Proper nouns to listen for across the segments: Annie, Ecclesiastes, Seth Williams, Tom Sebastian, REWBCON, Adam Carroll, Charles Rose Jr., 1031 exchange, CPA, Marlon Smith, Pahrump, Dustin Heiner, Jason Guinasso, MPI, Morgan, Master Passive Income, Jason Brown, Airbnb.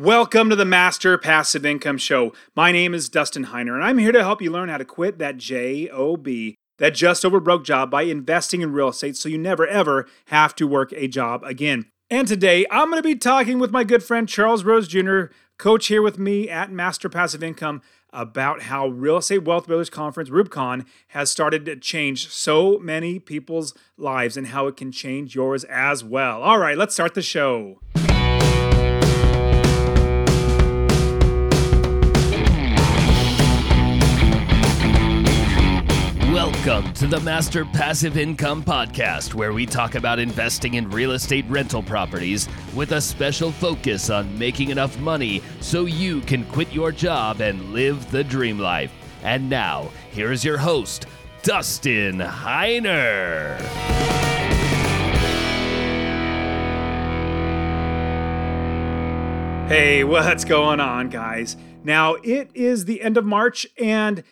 Welcome to the Master Passive Income Show. My name is Dustin Heiner, and I'm here to help you learn how to quit that J-O-B, that just over broke job, by investing in real estate so you never ever have to work a job again. And today, I'm going to be talking with my good friend Charles Rose Jr., coach here with me at Master Passive Income, about how Real Estate Wealth Builders Conference, REWBCON, has started to change so many people's lives and how it can change yours as well. All right, let's start the show. Welcome to the Master Passive Income Podcast, where we talk about investing in real estate rental properties with a special focus on making enough money so you can quit your job and live the dream life. And now, here is your host, Dustin Heiner. Hey, what's going on, guys? Now, it is the end of March, and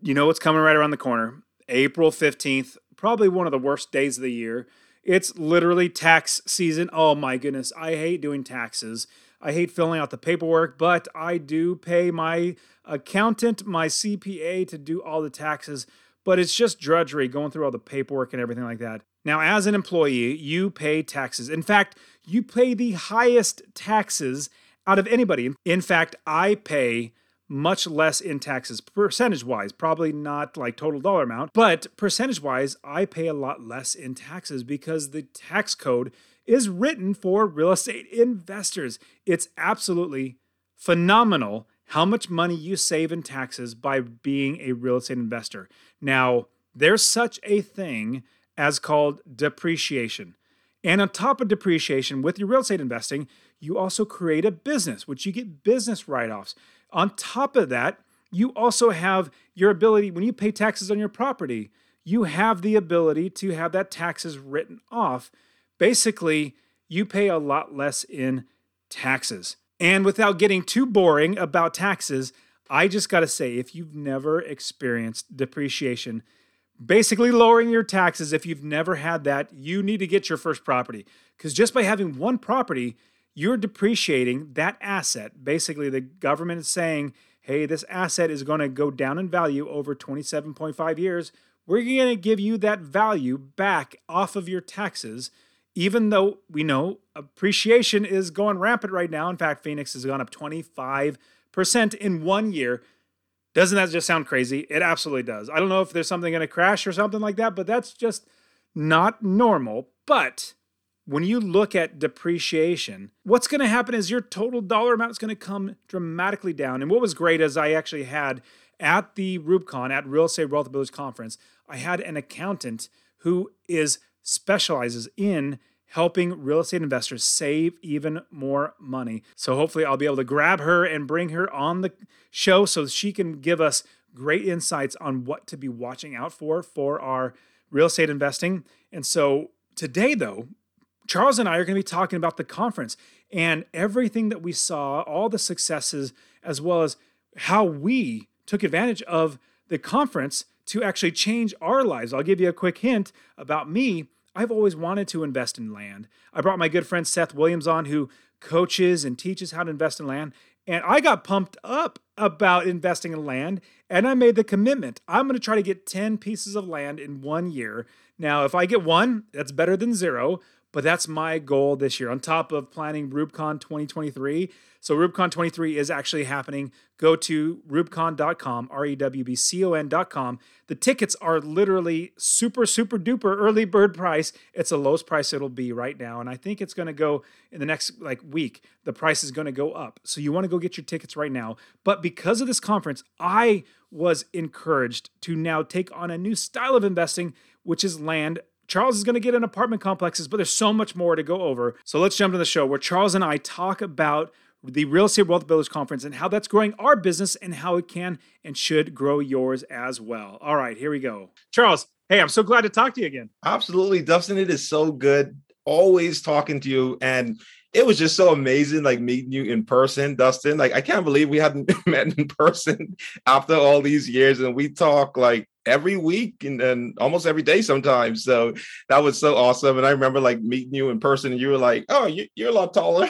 you know what's coming right around the corner. April 15th, probably one of the worst days of the year. It's literally tax season. Oh my goodness, I hate doing taxes. I hate filling out the paperwork, but I do pay my accountant, my CPA, to do all the taxes. But it's just drudgery going through all the paperwork and everything like that. Now, as an employee, you pay taxes. In fact, you pay the highest taxes out of anybody. In fact, I pay much less in taxes percentage-wise, probably not like total dollar amount, but percentage-wise, I pay a lot less in taxes because the tax code is written for real estate investors. It's absolutely phenomenal how much money you save in taxes by being a real estate investor. Now, there's such a thing as called depreciation. And on top of depreciation, with your real estate investing, you also create a business, which you get business write-offs. On top of that, you also have your ability, when you pay taxes on your property, you have the ability to have that taxes written off. Basically, you pay a lot less in taxes. And without getting too boring about taxes, I just got to say, if you've never experienced depreciation, basically lowering your taxes, if you've never had that, you need to get your first property. Because just by having one property, you're depreciating that asset. Basically, the government is saying, hey, this asset is going to go down in value over 27.5 years. We're going to give you that value back off of your taxes, even though we know appreciation is going rampant right now. In fact, Phoenix has gone up 25% in 1 year. Doesn't that just sound crazy? It absolutely does. I don't know if there's something going to crash or something like that, but that's just not normal. But when you look at depreciation, what's going to happen is your total dollar amount is going to come dramatically down. And what was great is I actually had at the REWBCON, at Real Estate Wealth Builders Conference, I had an accountant who specializes in helping real estate investors save even more money. So hopefully I'll be able to grab her and bring her on the show so she can give us great insights on what to be watching out for our real estate investing. And so today, though, Charles and I are going to be talking about the conference and everything that we saw, all the successes, as well as how we took advantage of the conference to actually change our lives. I'll give you a quick hint about me. I've always wanted to invest in land. I brought my good friend Seth Williams on, who coaches and teaches how to invest in land. And I got pumped up about investing in land, and I made the commitment. I'm going to try to get 10 pieces of land in 1 year. Now, if I get one, that's better than zero. But that's my goal this year, on top of planning REWBCON 2023. So REWBCON 23 is actually happening. Go to REWBCON.com, REWBCON.com. The tickets are literally super, super duper early bird price. It's the lowest price it'll be right now. And I think it's going to go in the next week. The price is going to go up. So you want to go get your tickets right now. But because of this conference, I was encouraged to now take on a new style of investing, which is land. Charles is going to get in apartment complexes, but there's so much more to go over. So let's jump to the show where Charles and I talk about the Real Estate Wealth Builders Conference and how that's growing our business and how it can and should grow yours as well. All right, here we go. Charles, hey, I'm so glad to talk to you again. Absolutely, Dustin. It is so good always talking to you. And it was just so amazing, like meeting you in person, Dustin. Like, I can't believe we hadn't met in person after all these years. And we talk like every week and then almost every day sometimes. So that was so awesome. And I remember like meeting you in person and you were like, oh, you're a lot taller.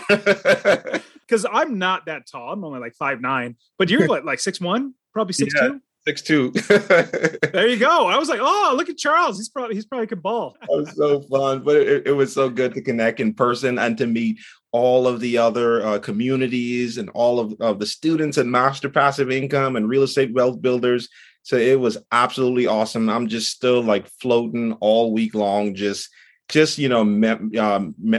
because I'm not that tall. I'm only like 5'9", but you're like 6'1", probably 6'2". 6'2". There you go. I was like, oh, look at Charles. He's probably could ball. It was so fun, but it was so good to connect in person and to meet all of the other communities and all of the students at Master Passive Income and Real Estate Wealth Builders. So it was absolutely awesome. I'm just still like floating all week long,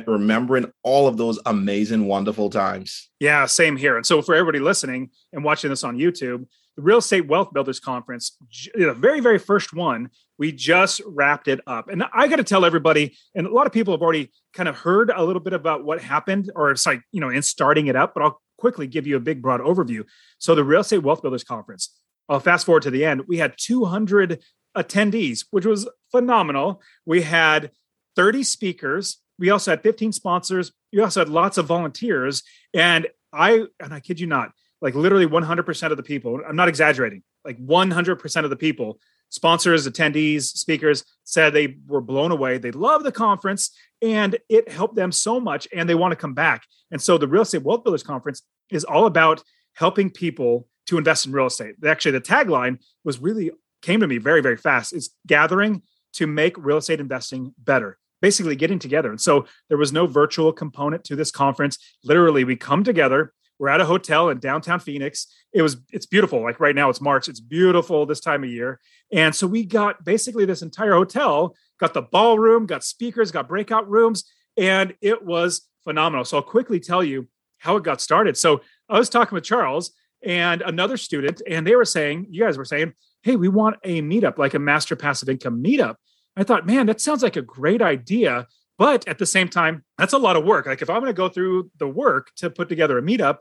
remembering all of those amazing, wonderful times. Yeah, same here. And so for everybody listening and watching this on YouTube, the Real Estate Wealth Builders Conference, the very, very first one, we just wrapped it up. And I got to tell everybody, and a lot of people have already kind of heard a little bit about what happened or it's like, you know, in starting it up, but I'll quickly give you a big, broad overview. So the Real Estate Wealth Builders Conference, I'll fast forward to the end. We had 200 attendees, which was phenomenal. We had 30 speakers. We also had 15 sponsors. We also had lots of volunteers. And I kid you not, like literally 100% of the people, I'm not exaggerating, like 100% of the people, sponsors, attendees, speakers, said they were blown away. They love the conference and it helped them so much and they want to come back. And so the Real Estate Wealth Builders Conference is all about helping people to invest in real estate. Actually, the tagline was really came to me very, very fast. It's gathering to make real estate investing better, basically getting together. And so there was no virtual component to this conference. Literally, we come together. We're at a hotel in downtown Phoenix. It's beautiful. Like right now, it's March. It's beautiful this time of year. And so we got basically this entire hotel, got the ballroom, got speakers, got breakout rooms, and it was phenomenal. So I'll quickly tell you how it got started. So I was talking with Charles and another student, and they were saying, you guys were saying, hey, we want a meetup, like a Master Passive Income meetup. I thought, man, that sounds like a great idea. But at the same time, that's a lot of work. Like if I'm going to go through the work to put together a meetup,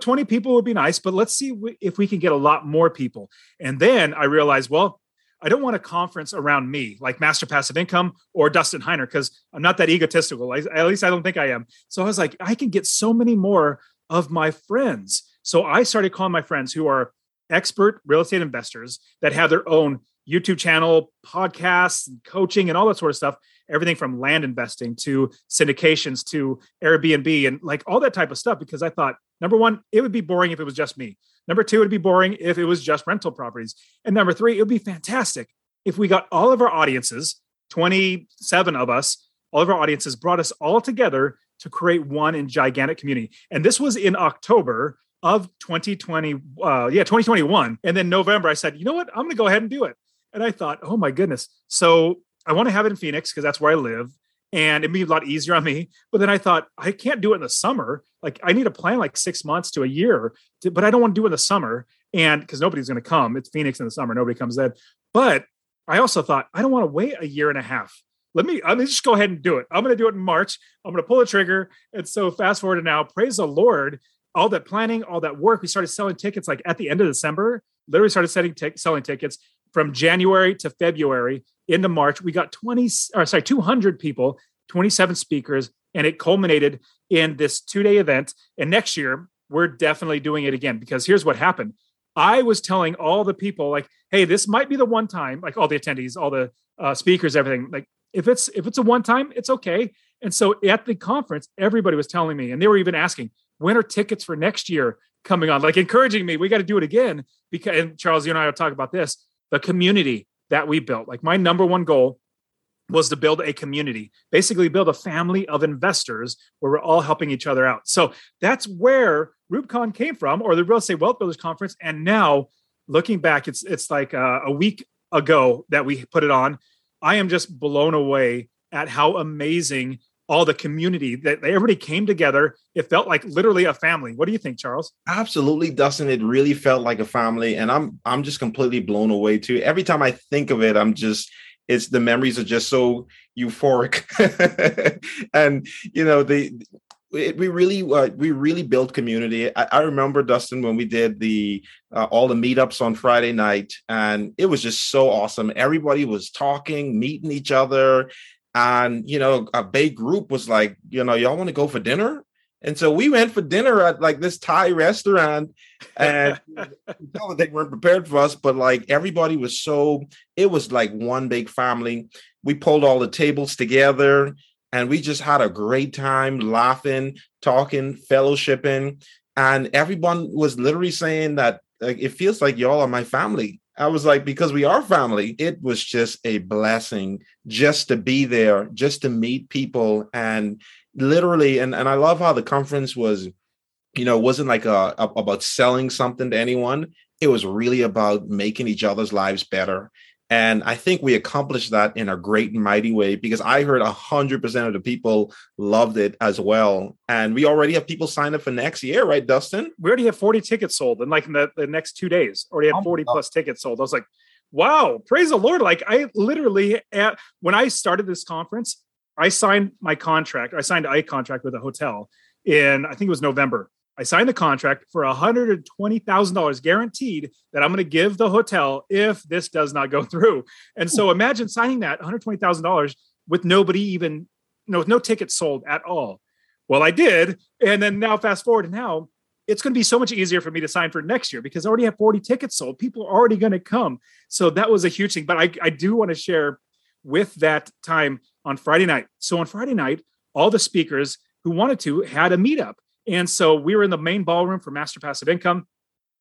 20 people would be nice, but let's see if we can get a lot more people. And then I realized, well, I don't want a conference around me, like Master Passive Income or Dustin Heiner, because I'm not that egotistical. At least I don't think I am. So I was like, I can get so many more of my friends. So I started calling my friends who are expert real estate investors that have their own YouTube channel, podcasts, and coaching, and all that sort of stuff. Everything from land investing to syndications to Airbnb and like all that type of stuff. Because I thought, number one, it would be boring if it was just me. Number two, it would be boring if it was just rental properties. And number three, it would be fantastic if we got all of our audiences, 27 of us, all of our audiences brought us all together to create one in gigantic community. And this was in October of 2021. And then November, I said, you know what? I'm going to go ahead and do it. And I thought, oh my goodness. So I want to have it in Phoenix because that's where I live and it'd be a lot easier on me. But then I thought, I can't do it in the summer. Like I need to plan like 6 months to a year, but I don't want to do it in the summer. And because nobody's going to come, it's Phoenix in the summer. Nobody comes then. But I also thought, I don't want to wait a year and a half. I'm just go ahead and do it. I'm going to do it in March. I'm going to pull the trigger. And so fast forward to now, praise the Lord, all that planning, all that work. We started selling tickets like at the end of December, literally started selling tickets from January to February into March. We got 200 people, 27 speakers, and it culminated in this 2-day event. And next year, we're definitely doing it again, because here's what happened. I was telling all the people like, hey, this might be the one time, like all the attendees, all the speakers, everything. Like if it's a one time, it's okay. And so at the conference, everybody was telling me, and they were even asking, when are tickets for next year coming on? Like encouraging me, we got to do it again. Because, and Charles, you and I will talk about this, the community that we built. Like my number one goal was to build a community, basically build a family of investors where we're all helping each other out. So that's where REWBCON came from, or the Real Estate Wealth Builders Conference. And now looking back, it's like a week ago that we put it on. I am just blown away at how amazing all the community that everybody came together. It felt like literally a family. What do you think, Charles? Absolutely, Dustin. It really felt like a family. And I'm just completely blown away too. Every time I think of it, it's the memories are just so euphoric. And we really built community. I remember, Dustin, when we did the all the meetups on Friday night, and it was just so awesome. Everybody was talking, meeting each other. And, a big group was like, y'all want to go for dinner? And so we went for dinner at like this Thai restaurant, and they weren't prepared for us. But like everybody was it was like one big family. We pulled all the tables together. And we just had a great time laughing, talking, fellowshipping. And everyone was literally saying that, like, it feels like y'all are my family. I was like, because we are family. It was just a blessing just to be there, just to meet people. And literally, and I love how the conference was, you know, it wasn't like about selling something to anyone. It was really about making each other's lives better. And I think we accomplished that in a great and mighty way, because I heard 100% of the people loved it as well. And we already have people signed up for next year, right, Dustin? We already have 40 tickets sold in like the next 2 days. Already had 40 plus tickets sold. I was like, wow, praise the Lord. Like I literally, when I started this conference, I signed my contract. I signed a contract with a hotel in, I think it was November. I signed the contract for $120,000 guaranteed that I'm going to give the hotel if this does not go through. And so imagine signing that $120,000 with nobody even, you know, with no tickets sold at all. Well, I did. And then now fast forward and now it's going to be so much easier for me to sign for next year because I already have 40 tickets sold. People are already going to come. So that was a huge thing. But I do want to share with that time on Friday night. So on Friday night, all the speakers who wanted to had a meetup. And so we were in the main ballroom for Master Passive Income.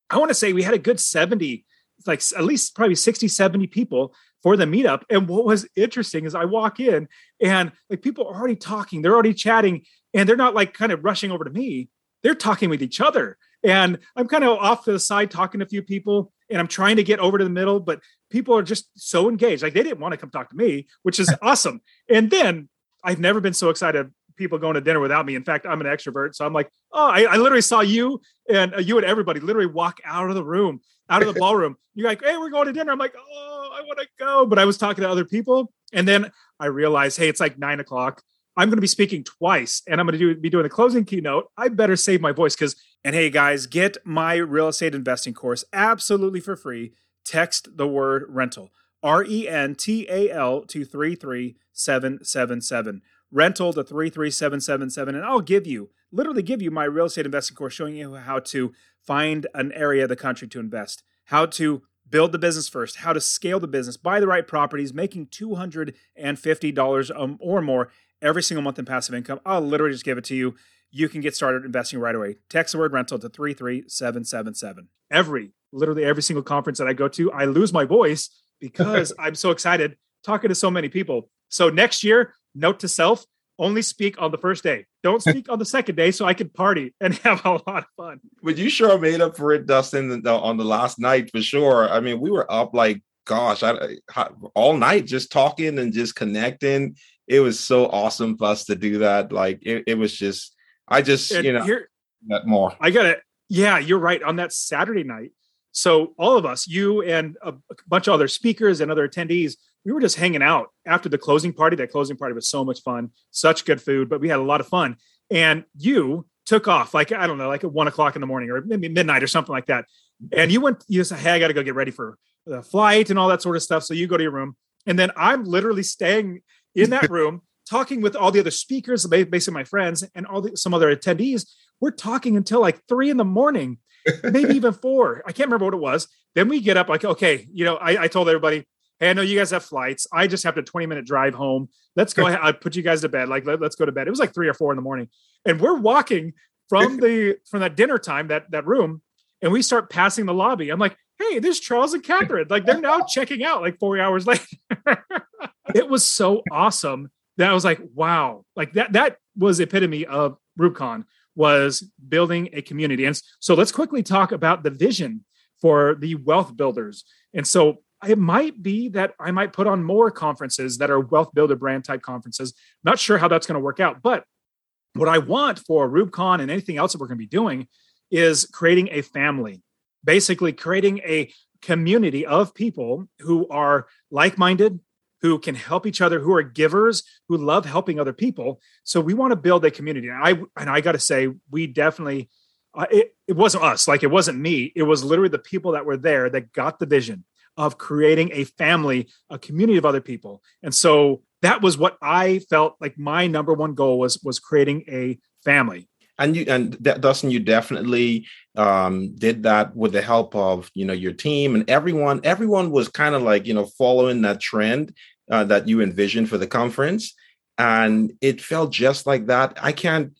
I want to say we had a good 70, like at least probably 60, 70 people for the meetup. And what was interesting is I walk in and like people are already talking, they're already chatting, and they're not like kind of rushing over to me. They're talking with each other. And I'm kind of off to the side talking to a few people and I'm trying to get over to the middle, but people are just so engaged. Like they didn't want to come talk to me, which is awesome. And then I've never been so excited people going to dinner without me. In fact, I'm an extrovert. So I'm like, oh, I literally saw you and you and everybody literally walk out of the room, out of the ballroom. You're like, hey, we're going to dinner. I'm like, oh, I want to go. But I was talking to other people. And then I realized, hey, it's like 9 o'clock. I'm going to be speaking twice and I'm going to be doing the closing keynote. I better save my voice because, and hey guys, get my real estate investing course absolutely for free. Text the word rental, RENTAL to 33777. Rental to 33777, and I'll give you my real estate investing course showing you how to find an area of the country to invest, how to build the business first, how to scale the business, buy the right properties, making $250 or more every single month in passive income. I'll literally just give it to you. You can get started investing right away. Text the word rental to 33777. Literally every single conference that I go to, I lose my voice because I'm so excited talking to so many people. So next year, note to self, only speak on the first day. Don't speak on the second day so I could party and have a lot of fun. But you sure made up for it, Dustin, on the last night for sure. I mean, we were up like, gosh, all night just talking and just connecting. It was so awesome for us to do that. Like it was just, that more. I got it. Yeah, you're right. On that Saturday night. So all of us, you and a bunch of other speakers and other attendees, we were just hanging out after the closing party. That closing party was so much fun, such good food, but we had a lot of fun. And you took off like, I don't know, like at 1 o'clock in the morning or maybe midnight or something like that. And you said, hey, I got to go get ready for the flight and all that sort of stuff. So you go to your room. And then I'm literally staying in that room talking with all the other speakers, basically my friends and some other attendees. We're talking until like 3 a.m, maybe even 4. I can't remember what it was. Then we get up like, okay, you know, I told everybody, hey, I know you guys have flights. I just have a 20-minute drive home. Let's go ahead. I put you guys to bed. Like, let's go to bed. It was like 3 or 4 in the morning. And we're walking from that dinner time, that room, and we start passing the lobby. I'm like, hey, there's Charles and Catherine. Like they're now checking out like 4 hours later. It was so awesome that I was like, wow. Like that was epitome of REWBCON, was building a community. And so let's quickly talk about the vision for the wealth builders. And so it might be that I might put on more conferences that are wealth builder brand type conferences. Not sure how that's going to work out, but what I want for REWBCON and anything else that we're going to be doing is creating a family, basically creating a community of people who are like-minded, who can help each other, who are givers, who love helping other people. So we want to build a community. And I got to say, we definitely, it wasn't us, like it wasn't me. It was literally the people that were there that got the vision of creating a family, a community of other people. And so that was what I felt like my number one goal was creating a family. And Dustin, you definitely did that with the help of, you know, your team and everyone. Everyone was kind of like, you know, following that trend that you envisioned for the conference. And it felt just like that. I can't,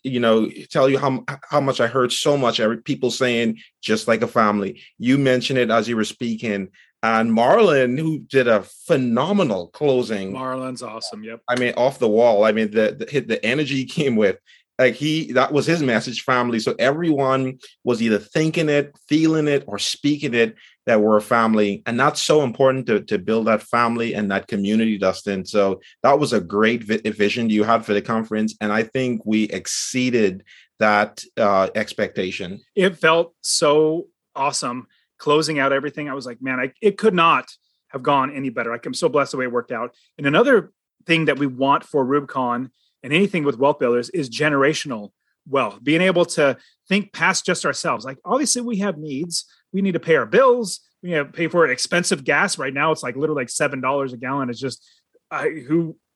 tell you how much I heard so much. I heard people saying, just like a family. You mentioned it as you were speaking. And Marlon, who did a phenomenal closing. Marlon's awesome. Yep. I mean, off the wall. I mean, the energy he came with, that was his message, family. So everyone was either thinking it, feeling it, or speaking it, that we're a family. And that's so important to build that family and that community, Dustin. So that was a great vision you had for the conference. And I think we exceeded that expectation. It felt so awesome closing out everything. I was like, man, it could not have gone any better. I'm so blessed the way it worked out. And another thing that we want for REWBCON and anything with wealth builders is generational wealth, being able to think past just ourselves. Like, obviously we have needs. We need to pay our bills. We have to pay for expensive gas right now. It's like literally like $7 a gallon. It's just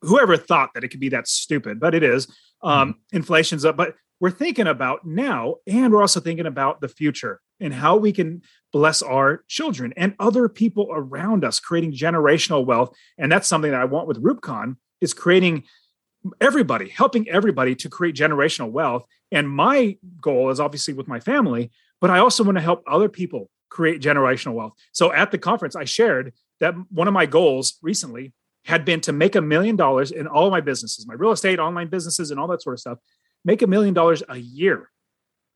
whoever thought that it could be that stupid, but it is. Inflation's up, but we're thinking about now, and we're also thinking about the future and how we can bless our children and other people around us, creating generational wealth. And that's something that I want with REWBCON, is creating everybody, helping everybody to create generational wealth. And my goal is obviously with my family, but I also want to help other people create generational wealth. So at the conference, I shared that one of my goals recently had been to make $1 million in all of my businesses, my real estate, online businesses, and all that sort of stuff, make $1 million a year.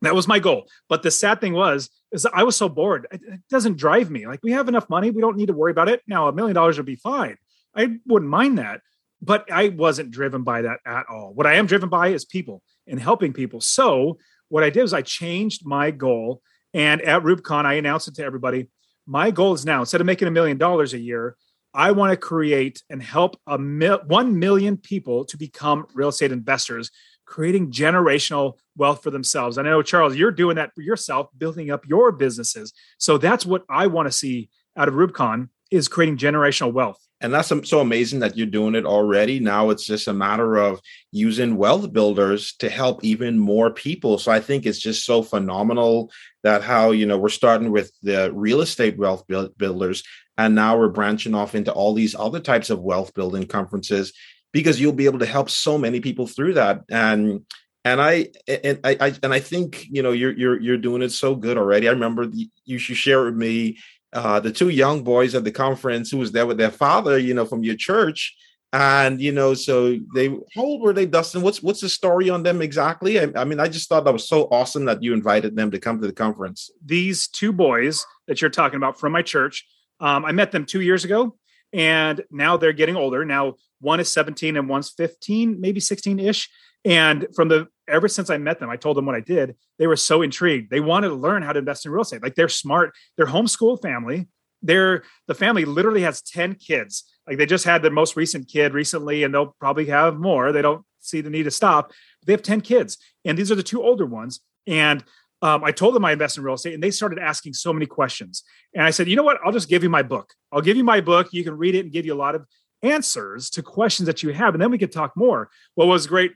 That was my goal. But the sad thing was I was so bored. It doesn't drive me. Like, we have enough money. We don't need to worry about it. Now, $1 million would be fine. I wouldn't mind that. But I wasn't driven by that at all. What I am driven by is people and helping people. So what I did was I changed my goal, and at REWBCON, I announced it to everybody. My goal is now, instead of making $1 million a year, I want to create and help 1 million people to become real estate investors, creating generational wealth for themselves. I know, Charles, you're doing that for yourself, building up your businesses. So that's what I want to see out of REWBCON, is creating generational wealth. And that's so amazing that you're doing it already. Now it's just a matter of using wealth builders to help even more people. So I think it's just so phenomenal that how, we're starting with the real estate wealth builders, and now we're branching off into all these other types of wealth building conferences, because you'll be able to help so many people through that. And I think, you're doing it so good already. I remember you should share with me the two young boys at the conference who was there with their father, from your church. And, so how old were they, Dustin? What's the story on them exactly? I mean, I just thought that was so awesome that you invited them to come to the conference. These two boys that you're talking about from my church, I met them 2 years ago, and now they're getting older. Now one is 17 and one's 15, maybe 16-ish. And ever since I met them, I told them what I did. They were so intrigued. They wanted to learn how to invest in real estate. Like, they're smart. They're homeschool family. The family literally has 10 kids. Like, they just had their most recent kid recently, and they'll probably have more. They don't see the need to stop. They have 10 kids. And these are the two older ones. And I told them I invest in real estate, and they started asking so many questions. And I said, you know what? I'll just give you my book. I'll give you my book. You can read it and give you a lot of answers to questions that you have. And then we could talk more. What was great,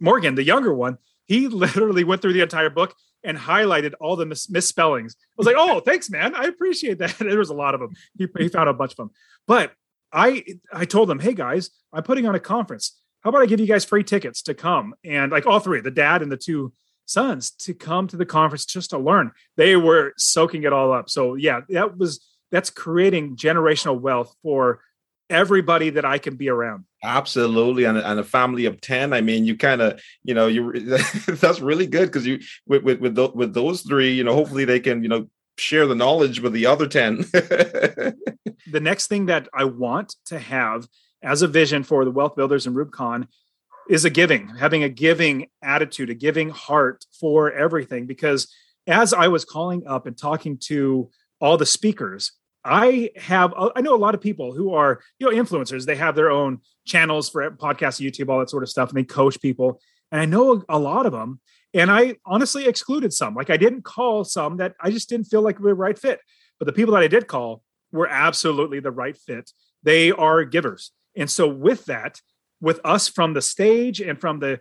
Morgan, the younger one, he literally went through the entire book and highlighted all the misspellings. I was like, oh, thanks, man. I appreciate that. There was a lot of them. He found a bunch of them. But I told them, hey guys, I'm putting on a conference. How about I give you guys free tickets to come? And like, all three, the dad and the two sons, to come to the conference just to learn. They were soaking it all up. So yeah, that's creating generational wealth for everybody that I can be around. Absolutely. And a family of 10. I mean, you kind of, that's really good. Cause you, with those three, hopefully they can, share the knowledge with the other 10. The next thing that I want to have as a vision for the wealth builders in REWBCON is having a giving attitude, a giving heart for everything. Because as I was calling up and talking to all the speakers, I know a lot of people who are, influencers. They have their own channels for podcasts, YouTube, all that sort of stuff. And they coach people. And I know a lot of them. And I honestly excluded some. Like, I didn't call some that I just didn't feel like were the right fit. But the people that I did call were absolutely the right fit. They are givers. And so with that, with us from the stage and from the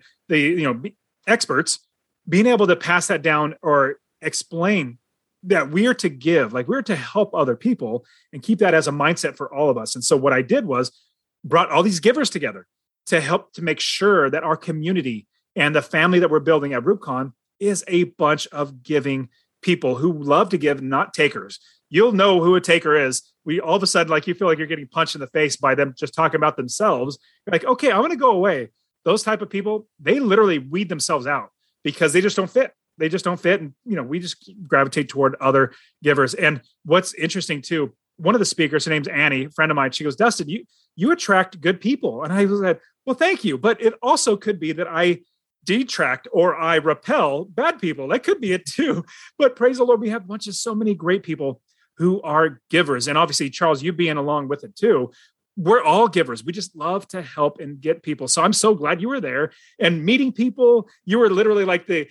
experts, being able to pass that down or explain that we are to give, like, we're to help other people, and keep that as a mindset for all of us. And so what I did was brought all these givers together. to help to make sure that our community and the family that we're building at REWBCON is a bunch of giving people who love to give, not takers. You'll know who a taker is. We all of a sudden, like, you feel like you're getting punched in the face by them just talking about themselves. You're like, okay, I'm going to go away. Those type of people, they literally weed themselves out because they just don't fit. They just don't fit. And, you know, we just gravitate toward other givers. And what's interesting too, one of the speakers, her name's Annie, a friend of mine, she goes, Dustin, you attract good people. And I was like, well, thank you. But it also could be that I detract or I repel bad people. That could be it too. But praise the Lord, we have so many great people who are givers. And obviously, Charles, you being along with it too. We're all givers. We just love to help and get people. So I'm so glad you were there and meeting people. You were literally like the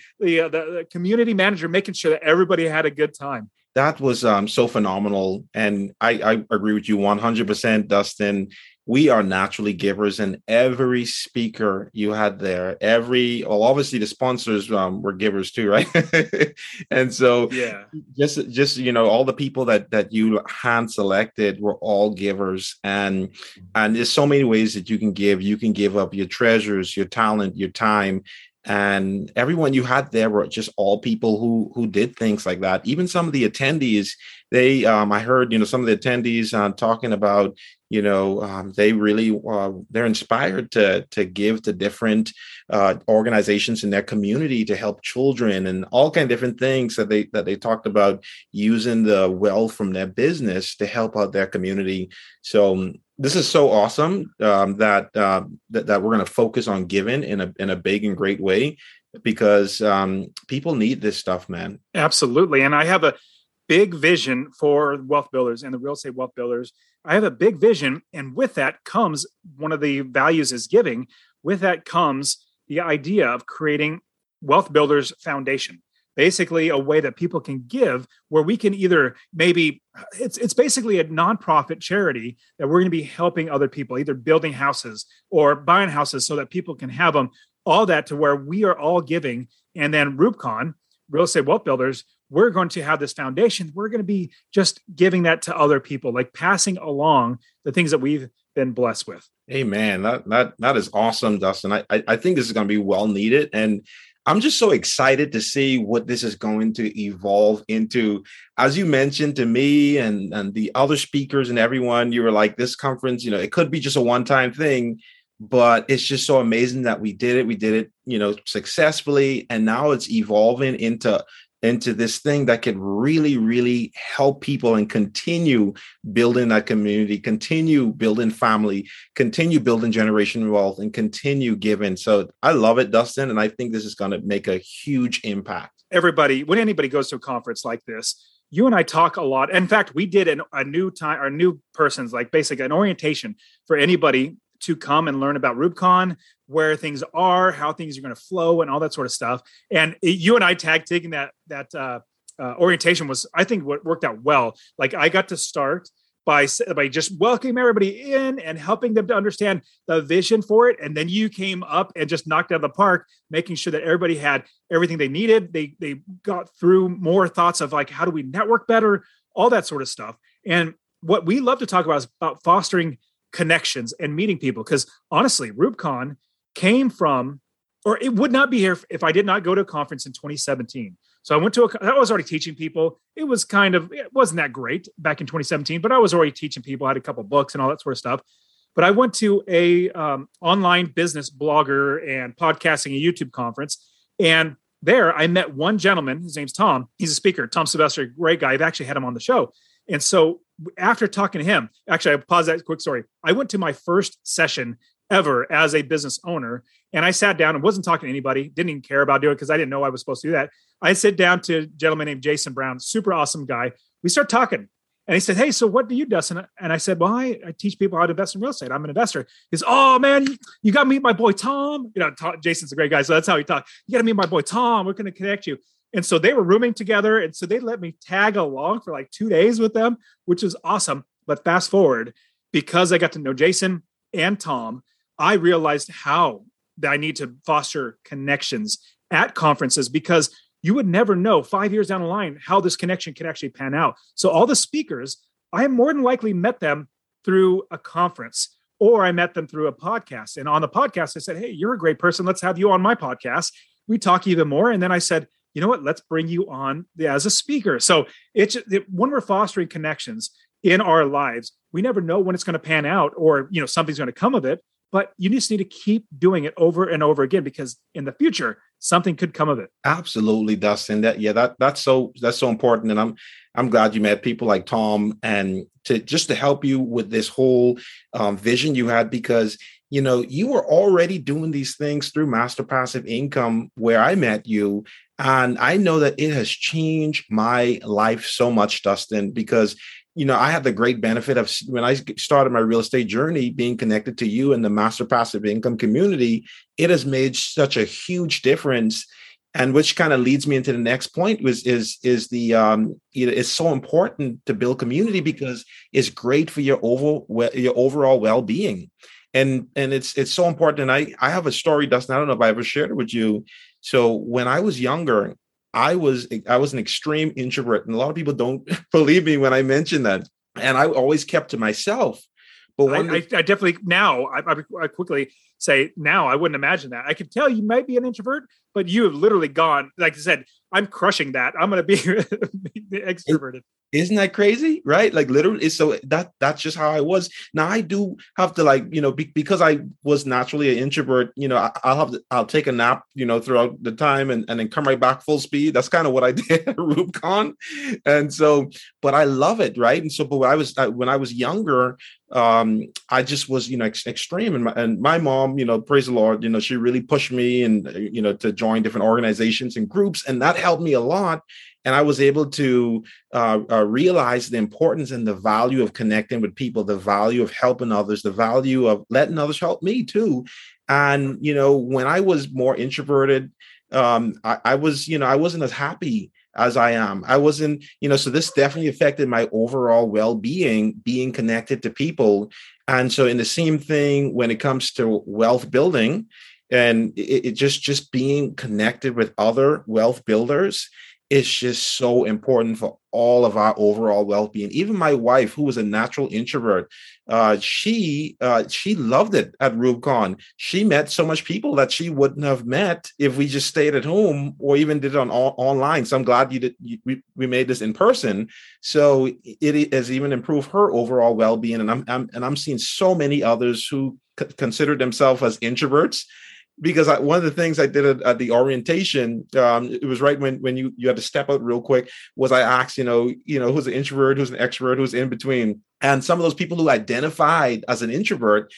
community manager, making sure that everybody had a good time. That was so phenomenal. And I agree with you 100%, Dustin. We are naturally givers, and every speaker you had there, obviously the sponsors were givers too, right? And so yeah, just, you know, all the people that you hand selected were all givers, and there's so many ways that you can give up your treasures, your talent, your time. And everyone you had there were just all people who did things like that. Even some of the attendees, they I heard, you know, some of the attendees talking about, you know, they really they're inspired to give to different organizations in their community to help children and all kinds of different things that they talked about, using the wealth from their business to help out their community. So this is so awesome that we're going to focus on giving in a big and great way, because people need this stuff, man. Absolutely. And I have a big vision for wealth builders and the real estate wealth builders. I have a big vision. And with that comes one of the values is giving. With that comes the idea of creating Wealth Builders Foundation. Basically a way that people can give, where we can either maybe it's basically a nonprofit charity that we're going to be helping other people, either building houses or buying houses so that people can have them, all that to where we are all giving. And then REWBCON, Real Estate Wealth Builders, we're going to have this foundation. We're going to be just giving that to other people, like passing along the things that we've been blessed with. Hey, man, that is awesome, Dustin. I think this is going to be well needed. And I'm just so excited to see what this is going to evolve into. As you mentioned to me and the other speakers and everyone, you were like, this conference, you know, it could be just a one-time thing, but it's just so amazing that we did it. We did it, you know, successfully. And now it's evolving into this thing that could really, really help people and continue building that community, continue building family, continue building generational wealth, and continue giving. So I love it, Dustin. And I think this is going to make a huge impact. Everybody, when anybody goes to a conference like this, you and I talk a lot. In fact, we did our new persons, like basically an orientation for anybody to come and learn about REWBCON, where things are, how things are going to flow, and all that sort of stuff. And you and I taking that orientation was, I think, what worked out well. Like I got to start by just welcoming everybody in and helping them to understand the vision for it. And then you came up and just knocked out of the park, making sure that everybody had everything they needed. They got through more thoughts of like, how do we network better, all that sort of stuff. And what we love to talk about is about fostering connections and meeting people. Because honestly, REWBCON came from, or it would not be here if I did not go to a conference in 2017. So I went to I was already teaching people. It wasn't that great back in 2017, but I was already teaching people. I had a couple books and all that sort of stuff. But I went to a online business blogger and podcasting and YouTube conference. And there I met one gentleman, his name's Tom. He's a speaker, Tom Sebastian, great guy. I've actually had him on the show. And so after talking to him, actually, I pause that quick story. I went to my first session ever as a business owner, and I sat down and wasn't talking to anybody, didn't even care about doing it because I didn't know I was supposed to do that. I sit down to a gentleman named Jason Brown, super awesome guy. We start talking, and he said, "Hey, so what do you do?" And I said, "Well, I teach people how to invest in real estate. I'm an investor." He says, "Oh man, you got to meet my boy Tom." You know, Jason's a great guy, so that's how he talked. "You got to meet my boy Tom. We're going to connect you." And so they were rooming together. And so they let me tag along for like 2 days with them, which was awesome. But fast forward, because I got to know Jason and Tom, I realized how that I need to foster connections at conferences, because you would never know 5 years down the line how this connection could actually pan out. So all the speakers, I more than likely met them through a conference Or I met them through a podcast. And on the podcast, I said, hey, you're a great person. Let's have you on my podcast. We talk even more. And then I said, you know what? Let's bring you on as a speaker. So when we're fostering connections in our lives, we never know when it's going to pan out or, you know, something's going to come of it. But you just need to keep doing it over and over again, because in the future, something could come of it. Absolutely, Dustin. That's so important. And I'm glad you met people like Tom and to help you with this whole vision you had, because, you know, you were already doing these things through Master Passive Income where I met you. And I know that it has changed my life so much, Dustin, because, you know, I had the great benefit of when I started my real estate journey, being connected to you and the Master Passive Income community. It has made such a huge difference. And which kind of leads me into the next point is it's so important to build community, because it's great for your overall well-being. And it's so important. And I have a story, Dustin, I don't know if I ever shared it with you. So when I was younger, I was an extreme introvert, and a lot of people don't believe me when I mention that. And I always kept to myself. But I definitely now I quickly say now I wouldn't imagine that. I could tell you might be an introvert, but you have literally gone, like I said, I'm crushing that. I'm going to be extroverted. Isn't that crazy? Right? Like literally. So that's just how I was. Now I do have to, like, you know, because I was naturally an introvert, you know, I'll take a nap, you know, throughout the time and then come right back full speed. That's kind of what I did at REWBCON. And so, but I love it. Right. And so, but when I was younger, I just was, you know, extreme. And my mom, you know, praise the Lord, you know, she really pushed me and, you know, to join different organizations and groups. And that helped me a lot. And I was able to realize the importance and the value of connecting with people, the value of helping others, the value of letting others help me too. And, you know, when I was more introverted, I wasn't as happy as I am. I wasn't, you know, so this definitely affected my overall well-being, being connected to people. And so in the same thing, when it comes to wealth building and it just being connected with other wealth builders, it's just so important for all of our overall well-being. Even my wife, who was a natural introvert, she loved it at REWBCON. She met so much people that she wouldn't have met if we just stayed at home or even did it online. So I'm glad you did. We made this in person, so it has even improved her overall well-being. And I'm seeing so many others who consider themselves as introverts. Because one of the things I did at the orientation, it was right when you had to step out real quick, was I asked, you know, who's an introvert, who's an extrovert, who's in between. And some of those people who identified as an introvert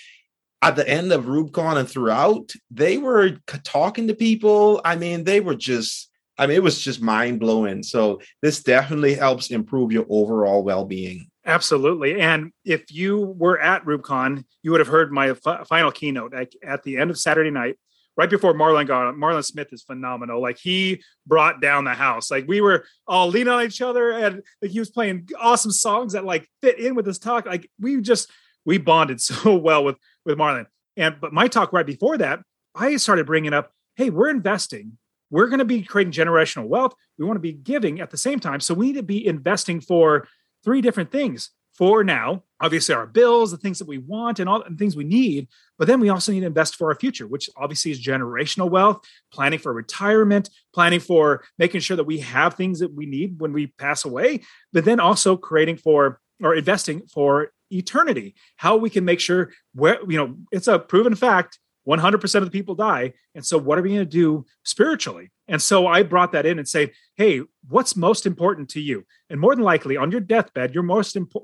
at the end of REWBCON and throughout, they were talking to people. I mean, it was just mind blowing. So this definitely helps improve your overall well-being. Absolutely. And if you were at REWBCON, you would have heard my final keynote at the end of Saturday night, right before Marlon got on. Marlon Smith is phenomenal. Like, he brought down the house. Like, we were all leaning on each other, and like, he was playing awesome songs that like fit in with his talk. Like, we bonded so well with Marlon. But my talk right before that, I started bringing up, hey, we're investing. We're going to be creating generational wealth. We want to be giving at the same time. So we need to be investing for 3 different things for now, obviously our bills, the things that we want and all the things we need, but then we also need to invest for our future, which obviously is generational wealth, planning for retirement, planning for making sure that we have things that we need when we pass away, but then also creating for or investing for eternity, how we can make sure where, you know, it's a proven fact, 100% of the people die. And so what are we going to do spiritually? And so I brought that in and say, hey, what's most important to you? And more than likely on your deathbed,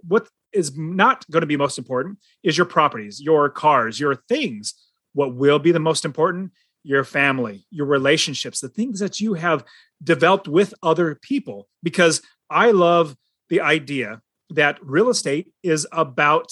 what is not going to be most important is your properties, your cars, your things. What will be the most important? Your family, your relationships, the things that you have developed with other people. Because I love the idea that real estate is about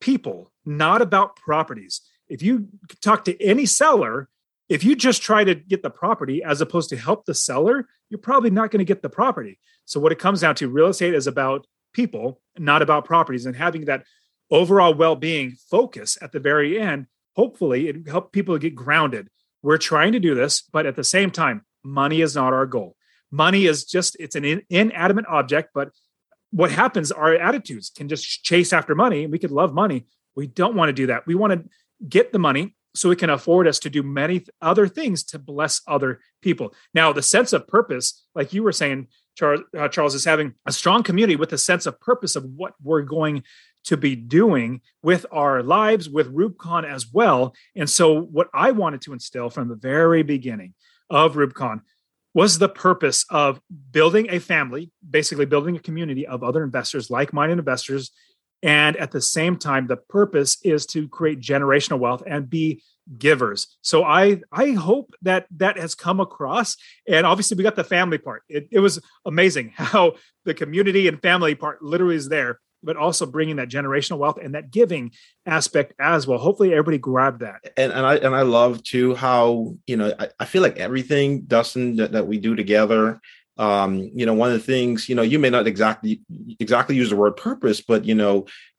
people, not about properties. If you talk to any seller, if you just try to get the property as opposed to help the seller, you're probably not going to get the property. So what it comes down to, real estate is about people, not about properties. And having that overall well-being focus at the very end, hopefully it helps people get grounded. We're trying to do this, but at the same time, money is not our goal. Money is just, it's an inanimate object, but what happens, our attitudes can just chase after money. We could love money, We don't want to do that. We want to get the money so it can afford us to do many other things to bless other people. Now, the sense of purpose, like you were saying, Charles, is having a strong community with a sense of purpose of what we're going to be doing with our lives, with REWBCON as well. And so what I wanted to instill from the very beginning of REWBCON was the purpose of building a family, basically building a community of other investors, like-minded investors. And at the same time, the purpose is to create generational wealth and be givers. So I hope that has come across. And obviously we got the family part. It was amazing how the community and family part literally is there, but also bringing that generational wealth and that giving aspect as well. Hopefully everybody grabbed that. And I love too, how, I feel like everything, Dustin, that we do together, one of the things, you may not exactly use the word purpose, but,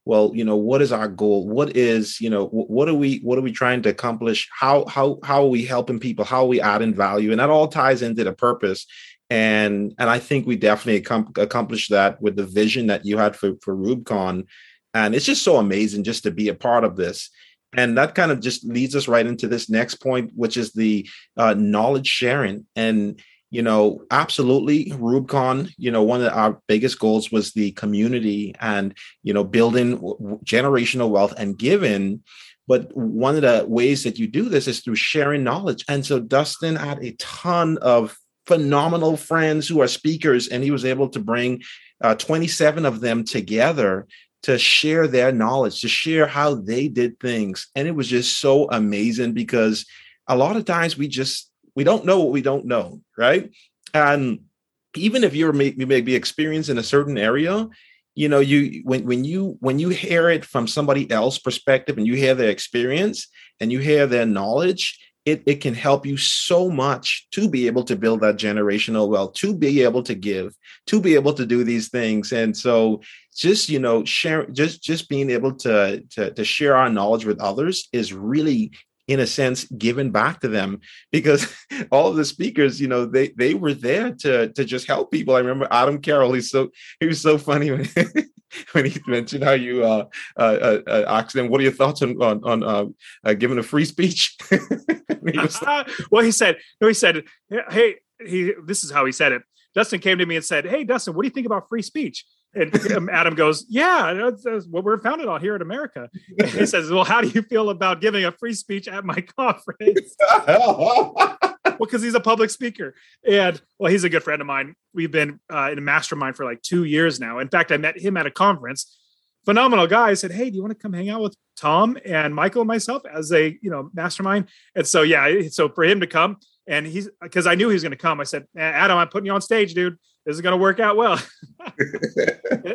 what is our goal? What is, what are we trying to accomplish? How are we helping people? How are we adding value? And that all ties into the purpose. And I think we definitely accomplished that with the vision that you had for REWBCON. And it's just so amazing just to be a part of this. And that kind of just leads us right into this next point, which is the knowledge sharing. And, absolutely, REWBCON, one of our biggest goals was the community and, building generational wealth and giving. But one of the ways that you do this is through sharing knowledge. And so Dustin had a ton of phenomenal friends who are speakers, and he was able to bring 27 of them together to share their knowledge, to share how they did things. And it was just so amazing because a lot of times we don't know what we don't know, right? And even if you're maybe experienced in a certain area, when you hear it from somebody else's perspective and you hear their experience and you hear their knowledge, It can help you so much to be able to build that generational wealth, to be able to give, to be able to do these things. And so just, share, just being able to share our knowledge with others is really, in a sense, giving back to them, because all of the speakers, they were there to just help people. I remember Adam Carroll, he was so funny when he mentioned how you asked him, what are your thoughts on giving a free speech? He said, hey, this is how he said it. Dustin came to me and said, hey, Dustin, what do you think about free speech? And Adam goes, yeah, that's what we're founded on here in America. And he says, well, how do you feel about giving a free speech at my conference? Well, because he's a public speaker. And, he's a good friend of mine. We've been in a mastermind for like 2 years now. In fact, I met him at a conference. Phenomenal guy. I said, hey, do you want to come hang out with Tom and Michael and myself as a, mastermind? And so, yeah, so for him to come, and because I knew he was going to come, I said, Adam, I'm putting you on stage, dude. This is going to work out well.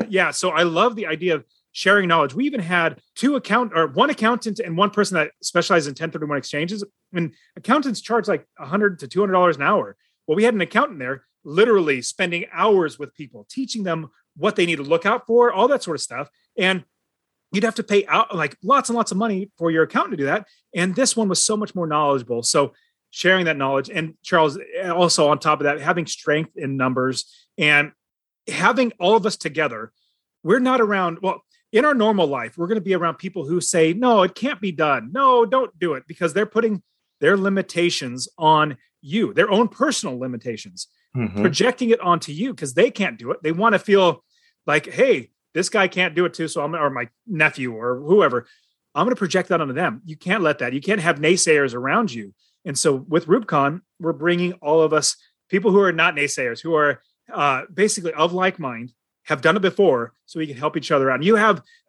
Yeah. So I love the idea of sharing knowledge. We even had one accountant and one person that specialized in 1031 exchanges, and accountants charge like $100 to $200 an hour. Well, we had an accountant there literally spending hours with people, teaching them what they need to look out for, all that sort of stuff. And you'd have to pay out like lots and lots of money for your accountant to do that. And this one was so much more knowledgeable. So sharing that knowledge. And Charles, also on top of that, having strength in numbers and having all of us together. We're not around, in our normal life, we're going to be around people who say, no, it can't be done. No, don't do it, because they're putting their limitations on you, their own personal limitations, projecting it onto you because they can't do it. They want to feel like, hey, this guy can't do it too. So or my nephew or whoever, I'm going to project that onto them. You can't let that. You can't have naysayers around you. And so with REWBCON, we're bringing all of us, people who are not naysayers, who are basically of like mind, have done it before, so we can help each other out.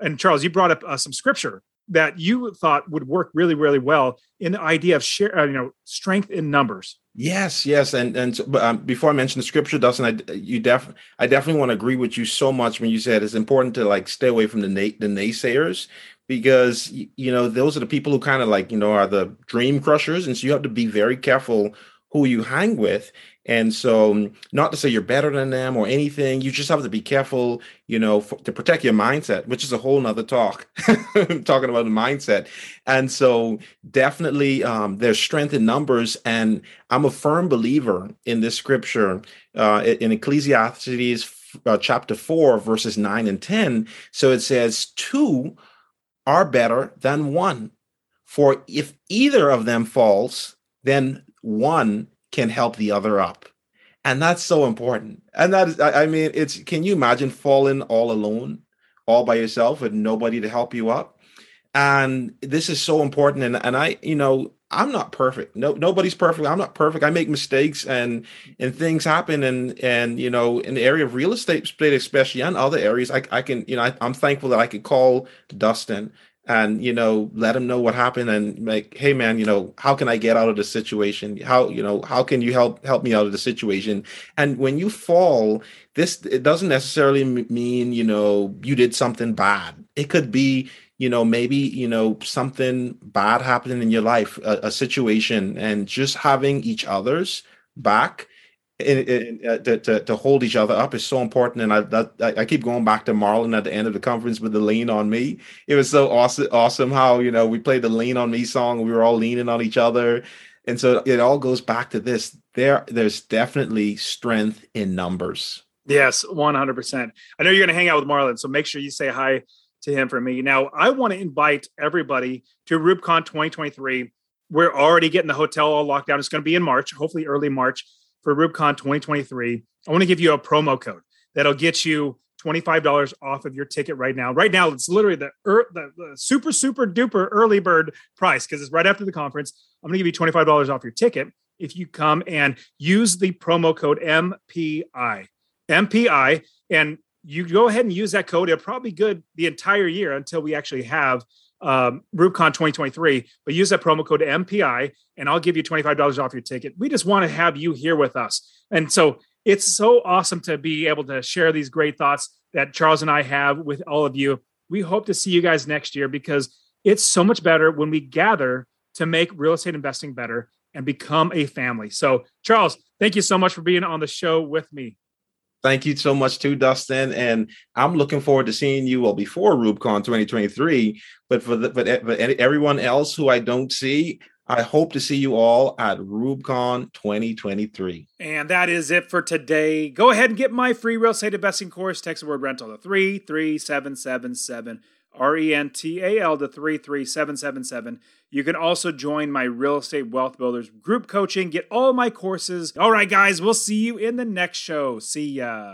And Charles, you brought up some scripture that you thought would work really, really well in the idea of share, strength in numbers. Yes. And before I mention the scripture, Dustin, I definitely want to agree with you so much when you said it's important to like stay away from the naysayers, because, those are the people who kind of like, are the dream crushers. And so you have to be very careful who you hang with. And so not to say you're better than them or anything, you just have to be careful, to protect your mindset, which is a whole nother talk, talking about the mindset. And so definitely there's strength in numbers. And I'm a firm believer in this scripture in Ecclesiastes chapter 4, verses 9 and 10. So it says, 2 are better than one. For if either of them falls, then one can help the other up. And that's so important. And that is, I mean, it's, can you imagine falling all alone, all by yourself with nobody to help you up? And this is so important. And I, you know, I'm not perfect. No, nobody's perfect. I'm not perfect. I make mistakes and things happen. And, you know, in the area of real estate, especially, and other areas, I can, you know, I'm thankful that I could call Dustin and, you know, let him know what happened and like, hey man, you know, how can I get out of this situation? How, you know, how can you help me out of the situation? And when you fall, it doesn't necessarily mean, you know, you did something bad. It could be, you know, maybe, you know, something bad happening in your life, a situation, and just having each other's back to hold each other up is so important. And I keep going back to Marlon at the end of the conference with the Lean On Me. It was so awesome how, you know, we played the Lean On Me song. We were all leaning on each other. And so it all goes back to this. There's definitely strength in numbers. Yes, 100%. I know you're going to hang out with Marlon, so make sure you say hi to him for me. Now, I want to invite everybody to REWBCON 2023. We're already getting the hotel all locked down. It's going to be in March, hopefully early March, for REWBCON 2023. I want to give you a promo code that'll get you $25 off of your ticket right now. Right now, it's literally the super, super duper early bird price because it's right after the conference. I'm going to give you $25 off your ticket if you come and use the promo code MPI. And you go ahead and use that code. It'll probably be good the entire year until we actually have REWBCON 2023. But use that promo code MPI, and I'll give you $25 off your ticket. We just want to have you here with us. And so it's so awesome to be able to share these great thoughts that Charles and I have with all of you. We hope to see you guys next year because it's so much better when we gather to make real estate investing better and become a family. So, Charles, thank you so much for being on the show with me. Thank you so much too, Dustin. And I'm looking forward to seeing you well before REWBCON 2023. But for everyone else who I don't see, I hope to see you all at REWBCON 2023. And that is it for today. Go ahead and get my free real estate investing course. Text the word rental to 33777. RENTAL to 33777. You can also join my Real Estate Wealth Builders group coaching. Get all my courses. All right, guys, we'll see you in the next show. See ya.